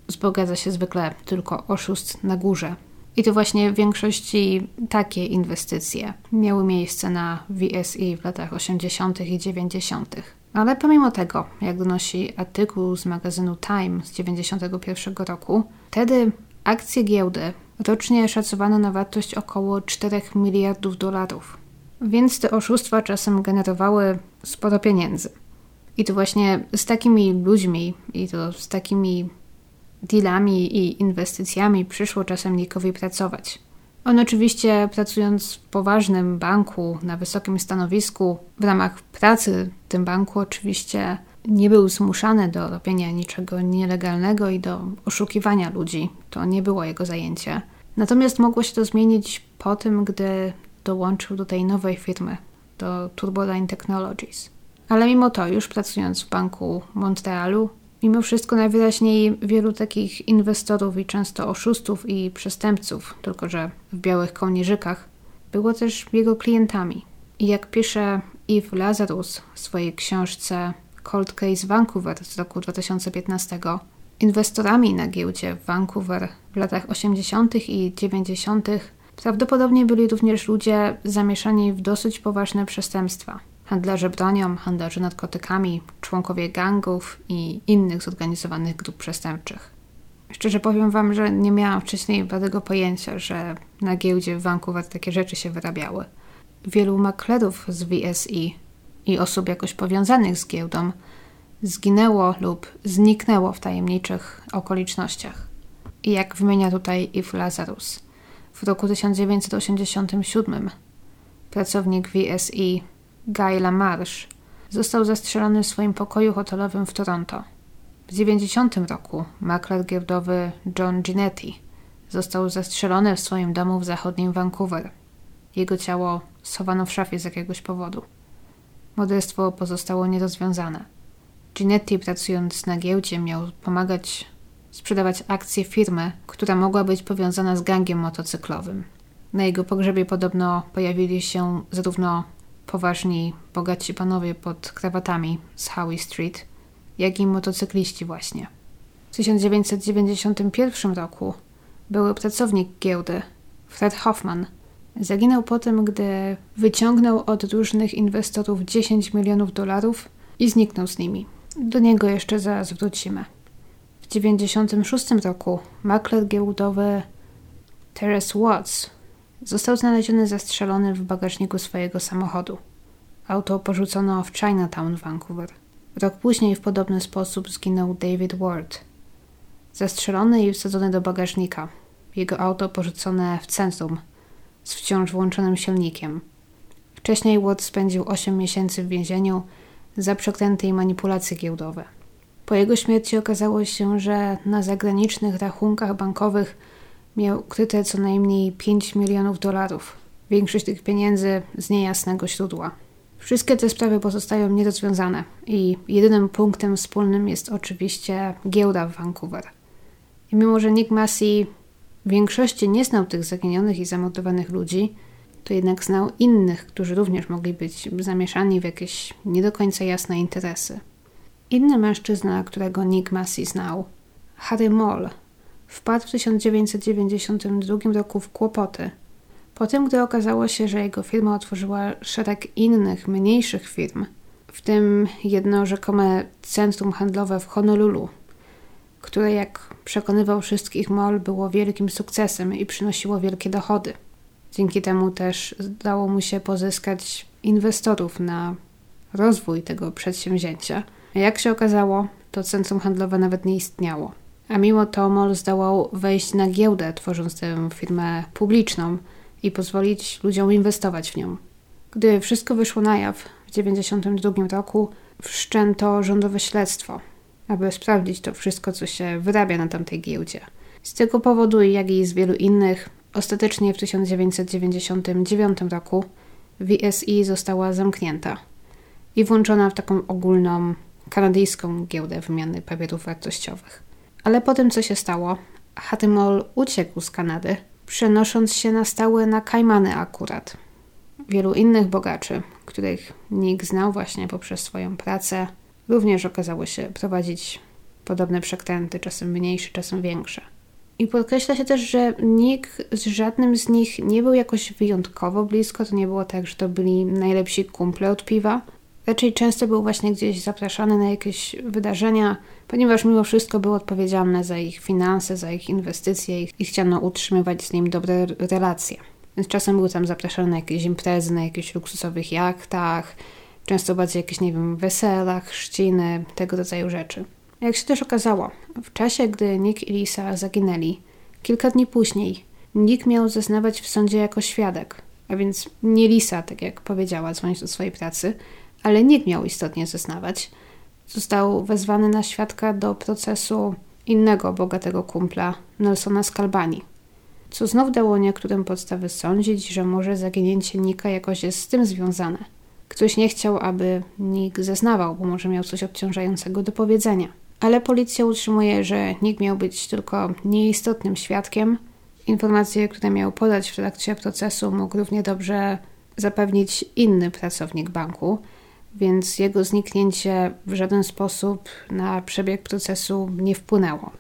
Wzbogaca się zwykle tylko oszust na górze. I to właśnie w większości takie inwestycje miały miejsce na V S E w latach osiemdziesiątych i dziewięćdziesiątych. Ale pomimo tego, jak donosi artykuł z magazynu Time z dziewięćdziesiątego pierwszego roku, wtedy akcje giełdy rocznie szacowano na wartość około czterech miliardów dolarów. Więc te oszustwa czasem generowały sporo pieniędzy. I to właśnie z takimi ludźmi i to z takimi dealami i inwestycjami przyszło czasem Nickowi pracować. On oczywiście, pracując w poważnym banku, na wysokim stanowisku, w ramach pracy w tym banku oczywiście nie był zmuszany do robienia niczego nielegalnego i do oszukiwania ludzi. To nie było jego zajęcie. Natomiast mogło się to zmienić po tym, gdy dołączył do tej nowej firmy, do Turboline Technologies. Ale mimo to, już pracując w Banku Montrealu, mimo wszystko najwyraźniej wielu takich inwestorów i często oszustów i przestępców, tylko że w białych kołnierzykach, było też jego klientami. I jak pisze Eve Lazarus w swojej książce Cold Case Vancouver z roku dwa tysiące piętnastego, inwestorami na giełdzie w Vancouver w latach osiemdziesiątych i dziewięćdziesiątych prawdopodobnie byli również ludzie zamieszani w dosyć poważne przestępstwa. Handlarze bronią, handlarze narkotykami, członkowie gangów i innych zorganizowanych grup przestępczych. Szczerze powiem Wam, że nie miałam wcześniej żadnego pojęcia, że na giełdzie w Vancouver takie rzeczy się wyrabiały. Wielu maklerów z V S E i osób jakoś powiązanych z giełdą zginęło lub zniknęło w tajemniczych okolicznościach. I jak wymienia tutaj Eve Lazarus, w roku tysiąc dziewięćset osiemdziesiątym siódmym pracownik V S E Guy LaMarche został zastrzelony w swoim pokoju hotelowym w Toronto. W dziewięćdziesiątym roku makler giełdowy John Ginetti został zastrzelony w swoim domu w zachodnim Vancouver. Jego ciało schowano w szafie z jakiegoś powodu. Morderstwo pozostało nierozwiązane. Ginetti, pracując na giełdzie, miał pomagać sprzedawać akcje firmy, która mogła być powiązana z gangiem motocyklowym. Na jego pogrzebie podobno pojawili się zarówno poważni, bogaci panowie pod krawatami z Howe Street, jak i motocykliści właśnie. W tysiąc dziewięćset dziewięćdziesiątym pierwszym roku były pracownik giełdy, Fred Hoffman, zaginął po tym, gdy wyciągnął od różnych inwestorów dziesięć milionów dolarów i zniknął z nimi. Do niego jeszcze zaraz wrócimy. W tysiąc dziewięćset dziewięćdziesiątym szóstym roku makler giełdowy Terrence Watts został znaleziony zastrzelony w bagażniku swojego samochodu. Auto porzucono w Chinatown, Vancouver. Rok później w podobny sposób zginął David Ward. Zastrzelony i wsadzony do bagażnika. Jego auto porzucone w centrum z wciąż włączonym silnikiem. Wcześniej Ward spędził osiem miesięcy w więzieniu za przekręty i manipulacje giełdowe. Po jego śmierci okazało się, że na zagranicznych rachunkach bankowych miał ukryte co najmniej pięć milionów dolarów. Większość tych pieniędzy z niejasnego źródła. Wszystkie te sprawy pozostają nierozwiązane i jedynym punktem wspólnym jest oczywiście giełda w Vancouver. I mimo, że Nick Massey w większości nie znał tych zaginionych i zamordowanych ludzi, to jednak znał innych, którzy również mogli być zamieszani w jakieś nie do końca jasne interesy. Inny mężczyzna, którego Nick Massey znał, Harry Moll, wpadł w tysiąc dziewięćset dziewięćdziesiątym drugim roku w kłopoty. Po tym, gdy okazało się, że jego firma otworzyła szereg innych, mniejszych firm, w tym jedno rzekome centrum handlowe w Honolulu, które, jak przekonywał wszystkich Moll, było wielkim sukcesem i przynosiło wielkie dochody. Dzięki temu też udało mu się pozyskać inwestorów na rozwój tego przedsięwzięcia. Jak się okazało, to centrum handlowe nawet nie istniało. A mimo to Moll zdołał wejść na giełdę, tworząc tę firmę publiczną i pozwolić ludziom inwestować w nią. Gdy wszystko wyszło na jaw, w tysiąc dziewięćset dziewięćdziesiątym drugim roku wszczęto rządowe śledztwo, aby sprawdzić to wszystko, co się wyrabia na tamtej giełdzie. Z tego powodu, jak i z wielu innych, ostatecznie w tysiąc dziewięćset dziewięćdziesiątym dziewiątym roku V S E została zamknięta i włączona w taką ogólną kanadyjską giełdę wymiany papierów wartościowych. Ale po tym, co się stało, Harry Moll uciekł z Kanady, przenosząc się na stałe na Kajmany akurat. Wielu innych bogaczy, których Nick znał właśnie poprzez swoją pracę, również okazało się prowadzić podobne przekręty, czasem mniejsze, czasem większe. I podkreśla się też, że nikt z żadnym z nich nie był jakoś wyjątkowo blisko, to nie było tak, że to byli najlepsi kumple od piwa. Raczej często był właśnie gdzieś zapraszany na jakieś wydarzenia, ponieważ mimo wszystko był odpowiedzialny za ich finanse, za ich inwestycje i chciano utrzymywać z nim dobre relacje. Więc czasem był tam zapraszany na jakieś imprezy, na jakichś luksusowych jachtach, często bardziej jakieś, nie wiem, wesela, chrzciny, tego rodzaju rzeczy. Jak się też okazało, w czasie, gdy Nick i Lisa zaginęli, kilka dni później Nick miał zeznawać w sądzie jako świadek, a więc nie Lisa, tak jak powiedziała, dzwonić do swojej pracy, ale Nick miał istotnie zeznawać. Został wezwany na świadka do procesu innego bogatego kumpla, Nelsona Skalbanii, co znów dało niektórym podstawy sądzić, że może zaginięcie Nicka jakoś jest z tym związane. Ktoś nie chciał, aby Nick zeznawał, bo może miał coś obciążającego do powiedzenia. Ale policja utrzymuje, że Nick miał być tylko nieistotnym świadkiem. Informacje, które miał podać w trakcie procesu, mógł równie dobrze zapewnić inny pracownik banku, więc jego zniknięcie w żaden sposób na przebieg procesu nie wpłynęło.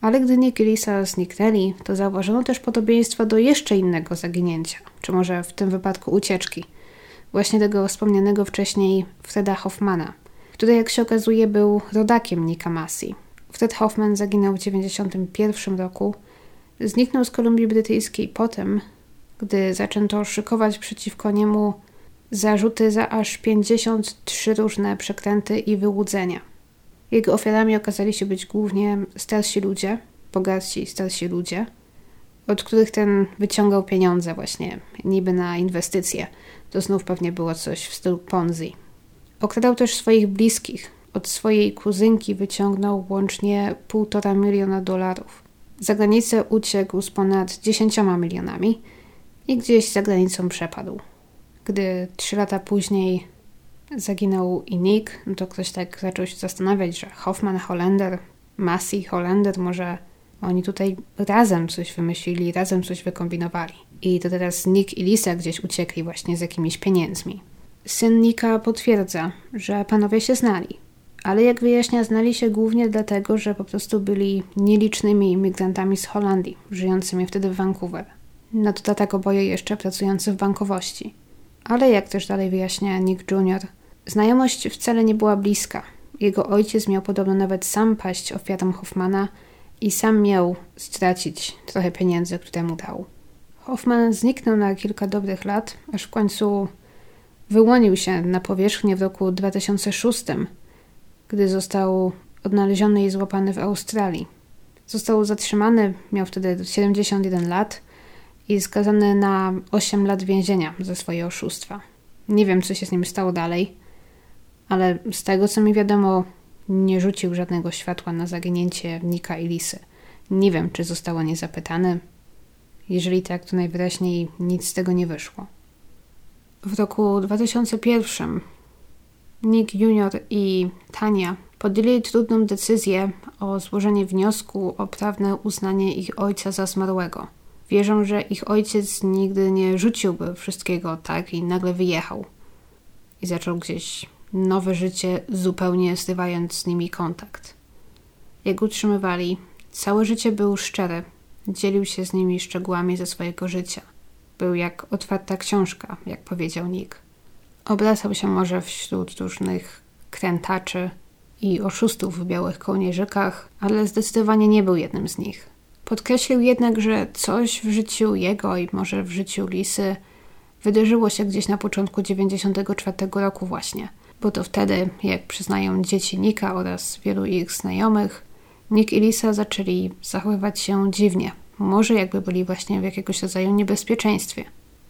Ale gdy Nick i Lisa zniknęli, to zauważono też podobieństwa do jeszcze innego zaginięcia, czy może w tym wypadku ucieczki, właśnie tego wspomnianego wcześniej Freda Hoffmana, który, jak się okazuje, był rodakiem Nicka Massey. Fred Hoffman zaginął w tysiąc dziewięćset dziewięćdziesiątym pierwszym roku, zniknął z Kolumbii Brytyjskiej po tym, gdy zaczęto szykować przeciwko niemu zarzuty za aż pięćdziesiąt trzy różne przekręty i wyłudzenia. Jego ofiarami okazali się być głównie starsi ludzie, bogatsi starsi ludzie, od których ten wyciągał pieniądze właśnie, niby na inwestycje. To znów pewnie było coś w stylu Ponzi. Okradał też swoich bliskich. Od swojej kuzynki wyciągnął łącznie półtora miliona dolarów. Za granicę uciekł z ponad dziesięcioma milionami i i gdzieś za granicą przepadł. Gdy trzy lata później zaginął i Nick, no to ktoś tak zaczął się zastanawiać, że Hoffman Holender, Massey Holender, może oni tutaj razem coś wymyślili, razem coś wykombinowali. I to teraz Nick i Lisa gdzieś uciekli właśnie z jakimiś pieniędzmi. Syn Nicka potwierdza, że panowie się znali, ale jak wyjaśnia, znali się głównie dlatego, że po prostu byli nielicznymi imigrantami z Holandii, żyjącymi wtedy w Vancouver. Na dodatek oboje jeszcze pracujący w bankowości. Ale jak też dalej wyjaśnia Nick Junior, znajomość wcale nie była bliska. Jego ojciec miał podobno nawet sam paść ofiarą Hoffmana i sam miał stracić trochę pieniędzy, które mu dał. Hoffman zniknął na kilka dobrych lat, aż w końcu wyłonił się na powierzchnię w roku dwa tysiące szóstym, gdy został odnaleziony i złapany w Australii. Został zatrzymany, miał wtedy siedemdziesiąt jeden lat i skazany na osiem lat więzienia za swoje oszustwa. Nie wiem, co się z nim stało dalej, ale z tego, co mi wiadomo, nie rzucił żadnego światła na zaginięcie Nicka i Lisy. Nie wiem, czy zostało niezapytane. Jeżeli tak, to najwyraźniej nic z tego nie wyszło. W roku dwa tysiące pierwszym Nick Junior i Tania podjęli trudną decyzję o złożenie wniosku o prawne uznanie ich ojca za zmarłego. Wierzą, że ich ojciec nigdy nie rzuciłby wszystkiego tak i nagle wyjechał i zaczął gdzieś nowe życie, zupełnie zrywając z nimi kontakt. Jak utrzymywali, całe życie był szczery, dzielił się z nimi szczegółami ze swojego życia. Był jak otwarta książka, jak powiedział Nick. Obracał się może wśród różnych krętaczy i oszustów w białych kołnierzykach, ale zdecydowanie nie był jednym z nich. Podkreślił jednak, że coś w życiu jego i może w życiu Lisy wydarzyło się gdzieś na początku dziewięćdziesiątego czwartego roku właśnie, bo to wtedy, jak przyznają dzieci Nicka oraz wielu ich znajomych, Nick i Lisa zaczęli zachowywać się dziwnie. Może jakby byli właśnie w jakiegoś rodzaju niebezpieczeństwie.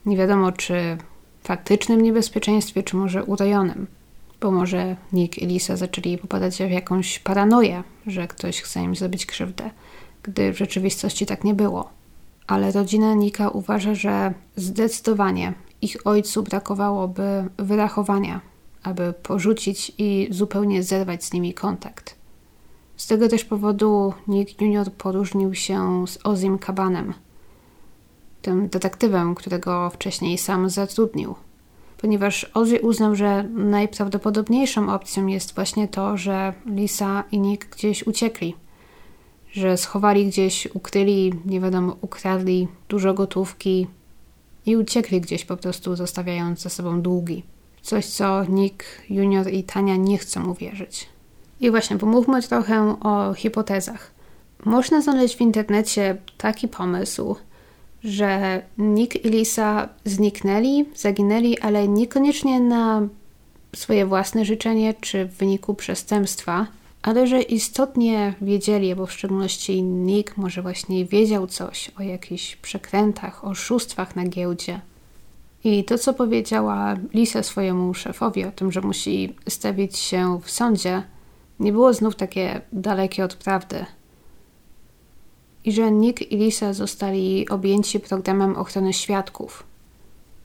Nie wiadomo, czy faktycznym niebezpieczeństwie, czy może urojonym. Bo może Nick i Lisa zaczęli popadać w jakąś paranoję, że ktoś chce im zrobić krzywdę, gdy w rzeczywistości tak nie było. Ale rodzina Nicka uważa, że zdecydowanie ich ojcu brakowałoby wyrachowania, aby porzucić i zupełnie zerwać z nimi kontakt. Z tego też powodu Nick Junior poróżnił się z Ozziem Kabanem, tym detektywem, którego wcześniej sam zatrudnił. Ponieważ Ozzie uznał, że najprawdopodobniejszą opcją jest właśnie to, że Lisa i Nick gdzieś uciekli, że schowali gdzieś, ukryli, nie wiadomo, ukradli dużo gotówki i uciekli gdzieś po prostu, zostawiając za sobą długi. Coś, co Nick Junior i Tania nie chcą uwierzyć. I właśnie, pomówmy trochę o hipotezach. Można znaleźć w internecie taki pomysł, że Nick i Lisa zniknęli, zaginęli, ale niekoniecznie na swoje własne życzenie czy w wyniku przestępstwa, ale że istotnie wiedzieli, bo w szczególności Nick może właśnie wiedział coś o jakichś przekrętach, oszustwach na giełdzie. I to, co powiedziała Lisa swojemu szefowi o tym, że musi stawić się w sądzie, nie było znów takie dalekie od prawdy. I że Nick i Lisa zostali objęci programem ochrony świadków.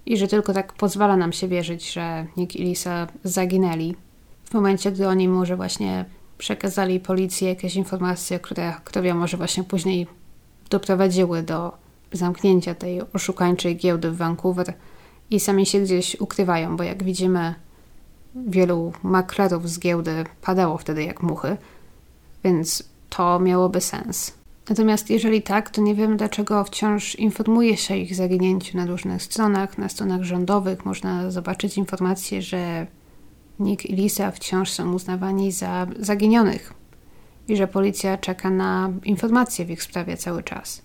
I że tylko tak pozwala nam się wierzyć, że Nick i Lisa zaginęli. W momencie, gdy oni może właśnie przekazali policji jakieś informacje, które, kto wie, może właśnie później doprowadziły do zamknięcia tej oszukańczej giełdy w Vancouver i sami się gdzieś ukrywają, bo jak widzimy, wielu maklerów z giełdy padało wtedy jak muchy, więc to miałoby sens. Natomiast jeżeli tak, to nie wiem, dlaczego wciąż informuje się o ich zaginięciu na różnych stronach, na stronach rządowych. Można zobaczyć informacje, że Nick i Lisa wciąż są uznawani za zaginionych i że policja czeka na informacje w ich sprawie cały czas.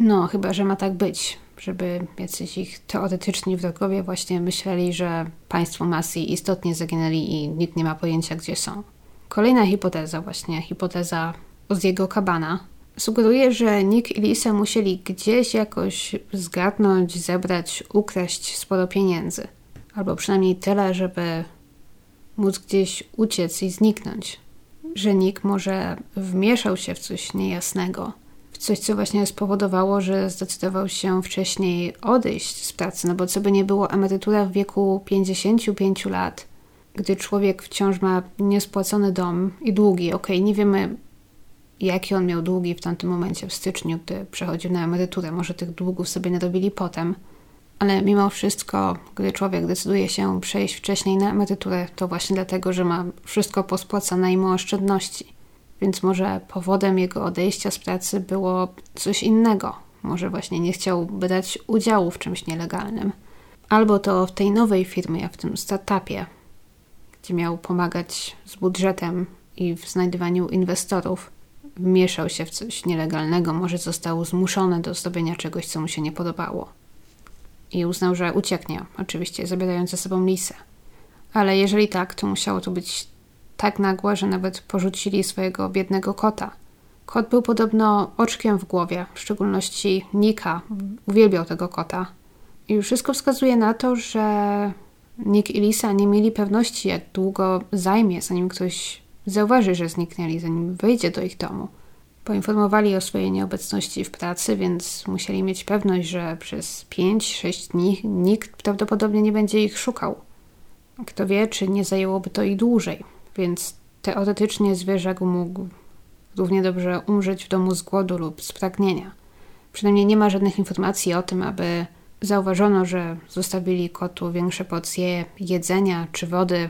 No, chyba że ma tak być, żeby jacyś ich teoretyczni wrogowie właśnie myśleli, że państwo Massey istotnie zaginęli i nikt nie ma pojęcia, gdzie są. Kolejna hipoteza, właśnie hipoteza Ozziego Kabana, sugeruje, że Nick i Lisa musieli gdzieś jakoś zgarnąć, zebrać, ukraść sporo pieniędzy. Albo przynajmniej tyle, żeby móc gdzieś uciec i zniknąć. Że Nick może wmieszał się w coś niejasnego, coś, co właśnie spowodowało, że zdecydował się wcześniej odejść z pracy, no bo co by nie było, emerytura w wieku pięćdziesięciu pięciu lat, gdy człowiek wciąż ma niespłacony dom i długi, okej, okay, nie wiemy jakie on miał długi w tamtym momencie, w styczniu, gdy przechodził na emeryturę, może tych długów sobie narobili potem, ale mimo wszystko, gdy człowiek decyduje się przejść wcześniej na emeryturę, to właśnie dlatego, że ma wszystko pospłacone i ma oszczędności. Więc może powodem jego odejścia z pracy było coś innego. Może właśnie nie chciał brać udziału w czymś nielegalnym. Albo to w tej nowej firmie, w tym startupie, gdzie miał pomagać z budżetem i w znajdywaniu inwestorów, mieszał się w coś nielegalnego. Może został zmuszony do zrobienia czegoś, co mu się nie podobało. I uznał, że ucieknie, oczywiście zabierając ze sobą Lisę. Ale jeżeli tak, to musiało to być tak nagłe, że nawet porzucili swojego biednego kota. Kot był podobno oczkiem w głowie, w szczególności Nicka. Uwielbiał tego kota. I wszystko wskazuje na to, że Nick i Lisa nie mieli pewności, jak długo zajmie, zanim ktoś zauważy, że zniknęli, zanim wejdzie do ich domu. Poinformowali o swojej nieobecności w pracy, więc musieli mieć pewność, że przez pięć sześć dni nikt prawdopodobnie nie będzie ich szukał. Kto wie, czy nie zajęłoby to i dłużej. Więc teoretycznie zwierzak mógł równie dobrze umrzeć w domu z głodu lub z pragnienia. Przynajmniej nie ma żadnych informacji o tym, aby zauważono, że zostawili kotu większe porcje jedzenia czy wody,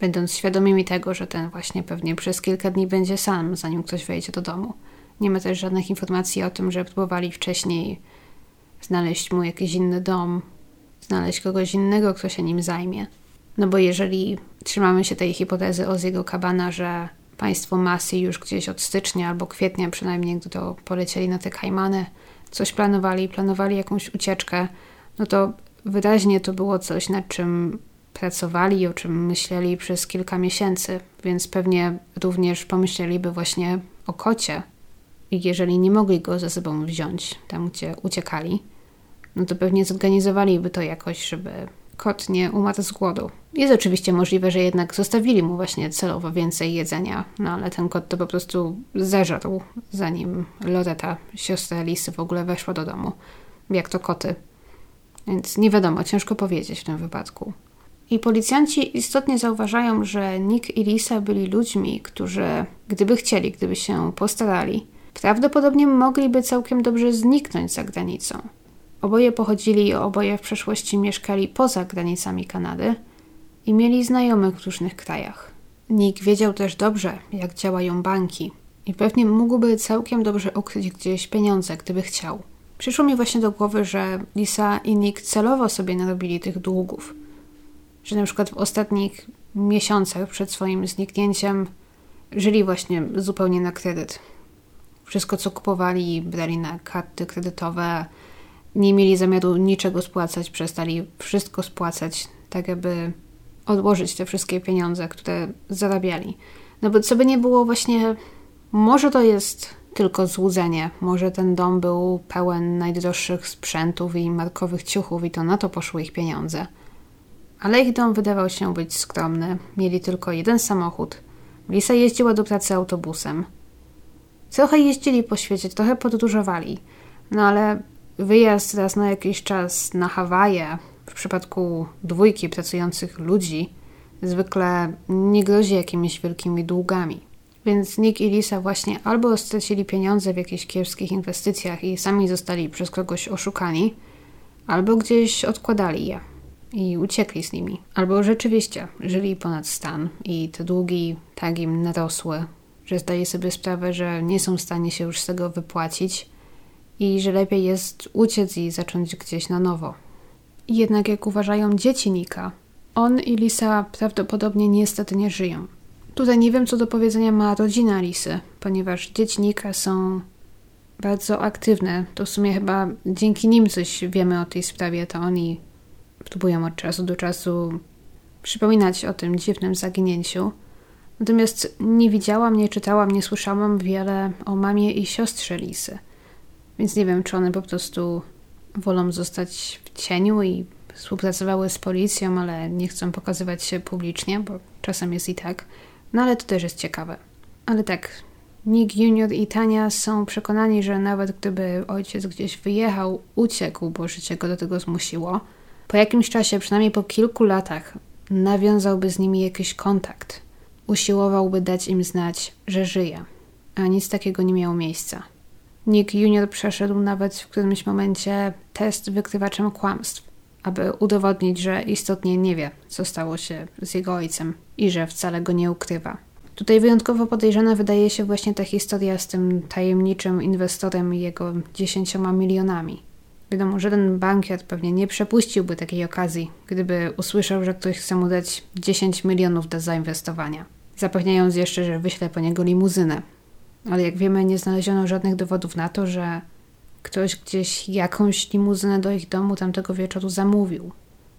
będąc świadomymi tego, że ten właśnie pewnie przez kilka dni będzie sam, zanim ktoś wejdzie do domu. Nie ma też żadnych informacji o tym, że próbowali wcześniej znaleźć mu jakiś inny dom, znaleźć kogoś innego, kto się nim zajmie. No bo jeżeli trzymamy się tej hipotezy Ozziego Kabana, że państwo Massey już gdzieś od stycznia albo kwietnia przynajmniej, gdy to polecieli na te Kajmany, coś planowali, planowali jakąś ucieczkę, no to wyraźnie to było coś, nad czym pracowali, o czym myśleli przez kilka miesięcy, więc pewnie również pomyśleliby właśnie o kocie. I jeżeli nie mogli go ze sobą wziąć tam, gdzie uciekali, no to pewnie zorganizowaliby to jakoś, żeby kot nie umarł z głodu. Jest oczywiście możliwe, że jednak zostawili mu właśnie celowo więcej jedzenia, no ale ten kot to po prostu zeżarł, zanim Loretta, siostra Lisy, w ogóle weszła do domu. Jak to koty. Więc nie wiadomo, ciężko powiedzieć w tym wypadku. I policjanci istotnie zauważają, że Nick i Lisa byli ludźmi, którzy, gdyby chcieli, gdyby się postarali, prawdopodobnie mogliby całkiem dobrze zniknąć za granicą. Oboje pochodzili, oboje w przeszłości mieszkali poza granicami Kanady i mieli znajomych w różnych krajach. Nick wiedział też dobrze, jak działają banki i pewnie mógłby całkiem dobrze ukryć gdzieś pieniądze, gdyby chciał. Przyszło mi właśnie do głowy, że Lisa i Nick celowo sobie narobili tych długów. Że na przykład w ostatnich miesiącach przed swoim zniknięciem żyli właśnie zupełnie na kredyt. Wszystko, co kupowali, brali na karty kredytowe. Nie mieli zamiaru niczego spłacać, przestali wszystko spłacać, tak aby odłożyć te wszystkie pieniądze, które zarabiali. No bo co by nie było właśnie, może to jest tylko złudzenie, może ten dom był pełen najdroższych sprzętów i markowych ciuchów i to na to poszły ich pieniądze. Ale ich dom wydawał się być skromny, mieli tylko jeden samochód. Lisa jeździła do pracy autobusem. Trochę jeździli po świecie, trochę podróżowali, no ale wyjazd raz na jakiś czas na Hawaje w przypadku dwójki pracujących ludzi zwykle nie grozi jakimiś wielkimi długami. Więc Nick i Lisa właśnie albo stracili pieniądze w jakichś kiepskich inwestycjach i sami zostali przez kogoś oszukani, albo gdzieś odkładali je i uciekli z nimi. Albo rzeczywiście żyli ponad stan i te długi tak im narosły, że zdali sobie sprawę, że nie są w stanie się już z tego wypłacić i że lepiej jest uciec i zacząć gdzieś na nowo. Jednak jak uważają dzieci Nicka, on i Lisa prawdopodobnie niestety nie żyją. Tutaj nie wiem, co do powiedzenia ma rodzina Lisy, ponieważ dzieci Nicka są bardzo aktywne. To w sumie chyba dzięki nim coś wiemy o tej sprawie, to oni próbują od czasu do czasu przypominać o tym dziwnym zaginięciu. Natomiast nie widziałam, nie czytałam, nie słyszałam wiele o mamie i siostrze Lisy. Więc nie wiem, czy one po prostu wolą zostać w cieniu i współpracowały z policją, ale nie chcą pokazywać się publicznie, bo czasem jest i tak. No ale to też jest ciekawe. Ale tak, Nick Junior i Tania są przekonani, że nawet gdyby ojciec gdzieś wyjechał, uciekł, bo życie go do tego zmusiło, po jakimś czasie, przynajmniej po kilku latach, nawiązałby z nimi jakiś kontakt. Usiłowałby dać im znać, że żyje, a nic takiego nie miało miejsca. Nick Junior przeszedł nawet w którymś momencie test wykrywaczem kłamstw, aby udowodnić, że istotnie nie wie, co stało się z jego ojcem i że wcale go nie ukrywa. Tutaj wyjątkowo podejrzana wydaje się właśnie ta historia z tym tajemniczym inwestorem i jego dziesięcioma milionami. Wiadomo, żaden bankier pewnie nie przepuściłby takiej okazji, gdyby usłyszał, że ktoś chce mu dać dziesięć milionów do zainwestowania, zapewniając jeszcze, że wyśle po niego limuzynę. Ale jak wiemy, nie znaleziono żadnych dowodów na to, że ktoś gdzieś jakąś limuzynę do ich domu tamtego wieczoru zamówił.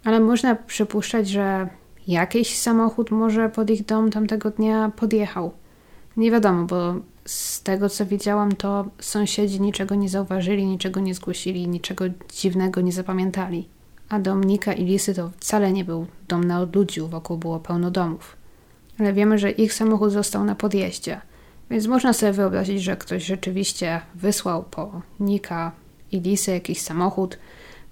Ale można przypuszczać, że jakiś samochód może pod ich dom tamtego dnia podjechał. Nie wiadomo, bo z tego co widziałam, to sąsiedzi niczego nie zauważyli, niczego nie zgłosili, niczego dziwnego nie zapamiętali. A dom Nika i Lisy to wcale nie był dom na odludziu, wokół było pełno domów. Ale wiemy, że ich samochód został na podjeździe, więc można sobie wyobrazić, że ktoś rzeczywiście wysłał po Nika i Lisy jakiś samochód,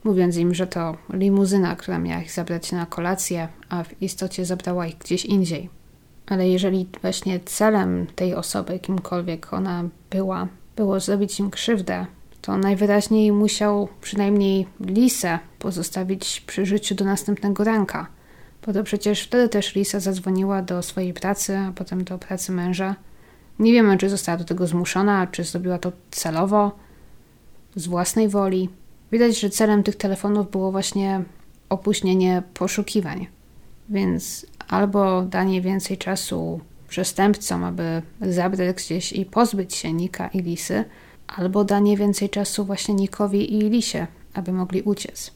mówiąc im, że to limuzyna, która miała ich zabrać na kolację, a w istocie zabrała ich gdzieś indziej. Ale jeżeli właśnie celem tej osoby, kimkolwiek ona była, było zrobić im krzywdę, to najwyraźniej musiał przynajmniej Lisę pozostawić przy życiu do następnego ranka. Bo to przecież wtedy też Lisa zadzwoniła do swojej pracy, a potem do pracy męża. Nie wiemy, czy została do tego zmuszona, czy zrobiła to celowo, z własnej woli. Widać, że celem tych telefonów było właśnie opóźnienie poszukiwań. Więc albo danie więcej czasu przestępcom, aby zabrać gdzieś i pozbyć się Nika i Lisy, albo danie więcej czasu właśnie Nickowi i Lisie, aby mogli uciec.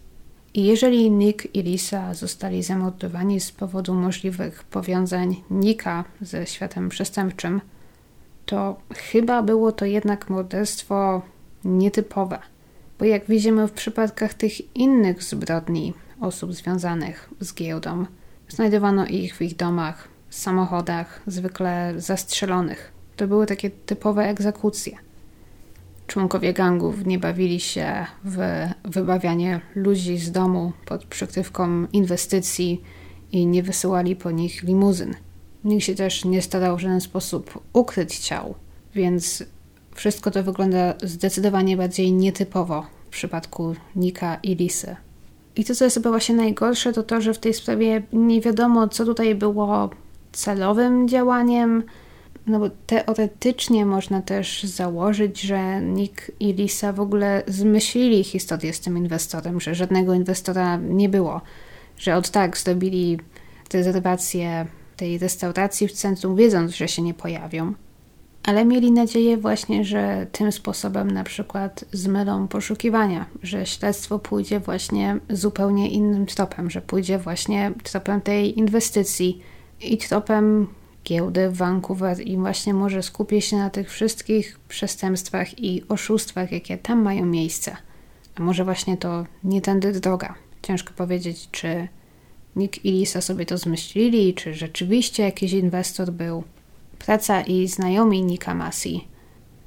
I jeżeli Nick i Lisa zostali zamordowani z powodu możliwych powiązań Nicka ze światem przestępczym, to chyba było to jednak morderstwo nietypowe. Bo jak widzimy w przypadkach tych innych zbrodni osób związanych z giełdą, znajdowano ich w ich domach, samochodach, zwykle zastrzelonych. To były takie typowe egzekucje. Członkowie gangów nie bawili się w wybawianie ludzi z domu pod przykrywką inwestycji i nie wysyłali po nich limuzyn. Nikt się też nie starał w żaden sposób ukryć ciał, więc wszystko to wygląda zdecydowanie bardziej nietypowo w przypadku Nika i Lisy. I to, co jest chyba właśnie najgorsze, to to, że w tej sprawie nie wiadomo, co tutaj było celowym działaniem. No bo teoretycznie można też założyć, że Nick i Lisa w ogóle zmyślili historię z tym inwestorem, że żadnego inwestora nie było, że od tak zrobili rezerwację tej restauracji w centrum, wiedząc, że się nie pojawią. Ale mieli nadzieję właśnie, że tym sposobem na przykład zmylą poszukiwania, że śledztwo pójdzie właśnie zupełnie innym tropem, że pójdzie właśnie tropem tej inwestycji i tropem giełdy w Vancouver i właśnie może skupię się na tych wszystkich przestępstwach i oszustwach, jakie tam mają miejsce. A może właśnie to nie tędy droga. Ciężko powiedzieć, czy Nick i Lisa sobie to zmyślili, czy rzeczywiście jakiś inwestor był. Praca i znajomi Nicka Massey.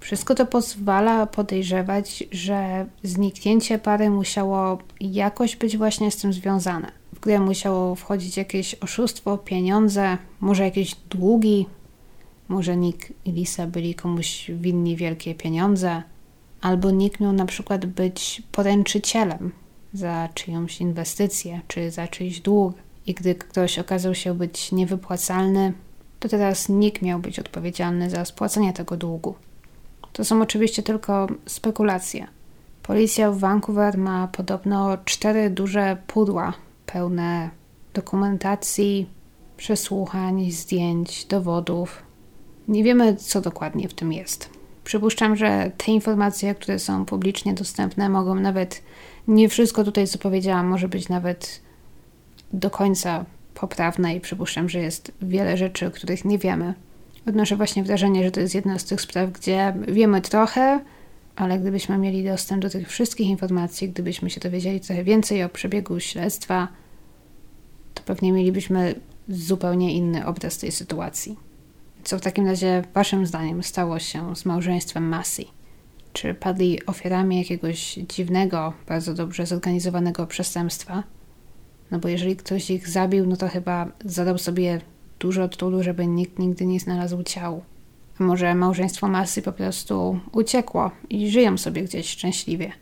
Wszystko to pozwala podejrzewać, że zniknięcie pary musiało jakoś być właśnie z tym związane. W grę musiało wchodzić jakieś oszustwo, pieniądze, może jakieś długi. Może Nick i Lisa byli komuś winni wielkie pieniądze. Albo Nick miał na przykład być poręczycielem za czyjąś inwestycję, czy za czyjś dług. I gdy ktoś okazał się być niewypłacalny, to teraz Nick miał być odpowiedzialny za spłacenie tego długu. To są oczywiście tylko spekulacje. Policja w Vancouver ma podobno cztery duże pudła pełne dokumentacji, przesłuchań, zdjęć, dowodów. Nie wiemy, co dokładnie w tym jest. Przypuszczam, że te informacje, które są publicznie dostępne, mogą nawet... Nie wszystko tutaj, co powiedziałam, może być nawet do końca poprawne i przypuszczam, że jest wiele rzeczy, o których nie wiemy. Odnoszę właśnie wrażenie, że to jest jedna z tych spraw, gdzie wiemy trochę, ale gdybyśmy mieli dostęp do tych wszystkich informacji, gdybyśmy się dowiedzieli trochę więcej o przebiegu śledztwa, to pewnie mielibyśmy zupełnie inny obraz tej sytuacji. Co w takim razie waszym zdaniem stało się z małżeństwem Massey? Czy padli ofiarami jakiegoś dziwnego, bardzo dobrze zorganizowanego przestępstwa? No bo jeżeli ktoś ich zabił, no to chyba zadał sobie dużo trudu, żeby nikt nigdy nie znalazł ciał. A może małżeństwo Massey po prostu uciekło i żyją sobie gdzieś szczęśliwie?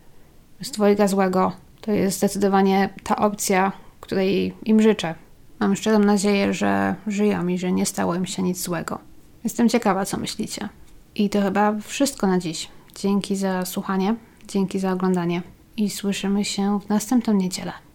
Z dwojga złego to jest zdecydowanie ta opcja, której im życzę. Mam szczerą nadzieję, że żyją i że nie stało im się nic złego. Jestem ciekawa, co myślicie. I to chyba wszystko na dziś. Dzięki za słuchanie, dzięki za oglądanie i słyszymy się w następną niedzielę.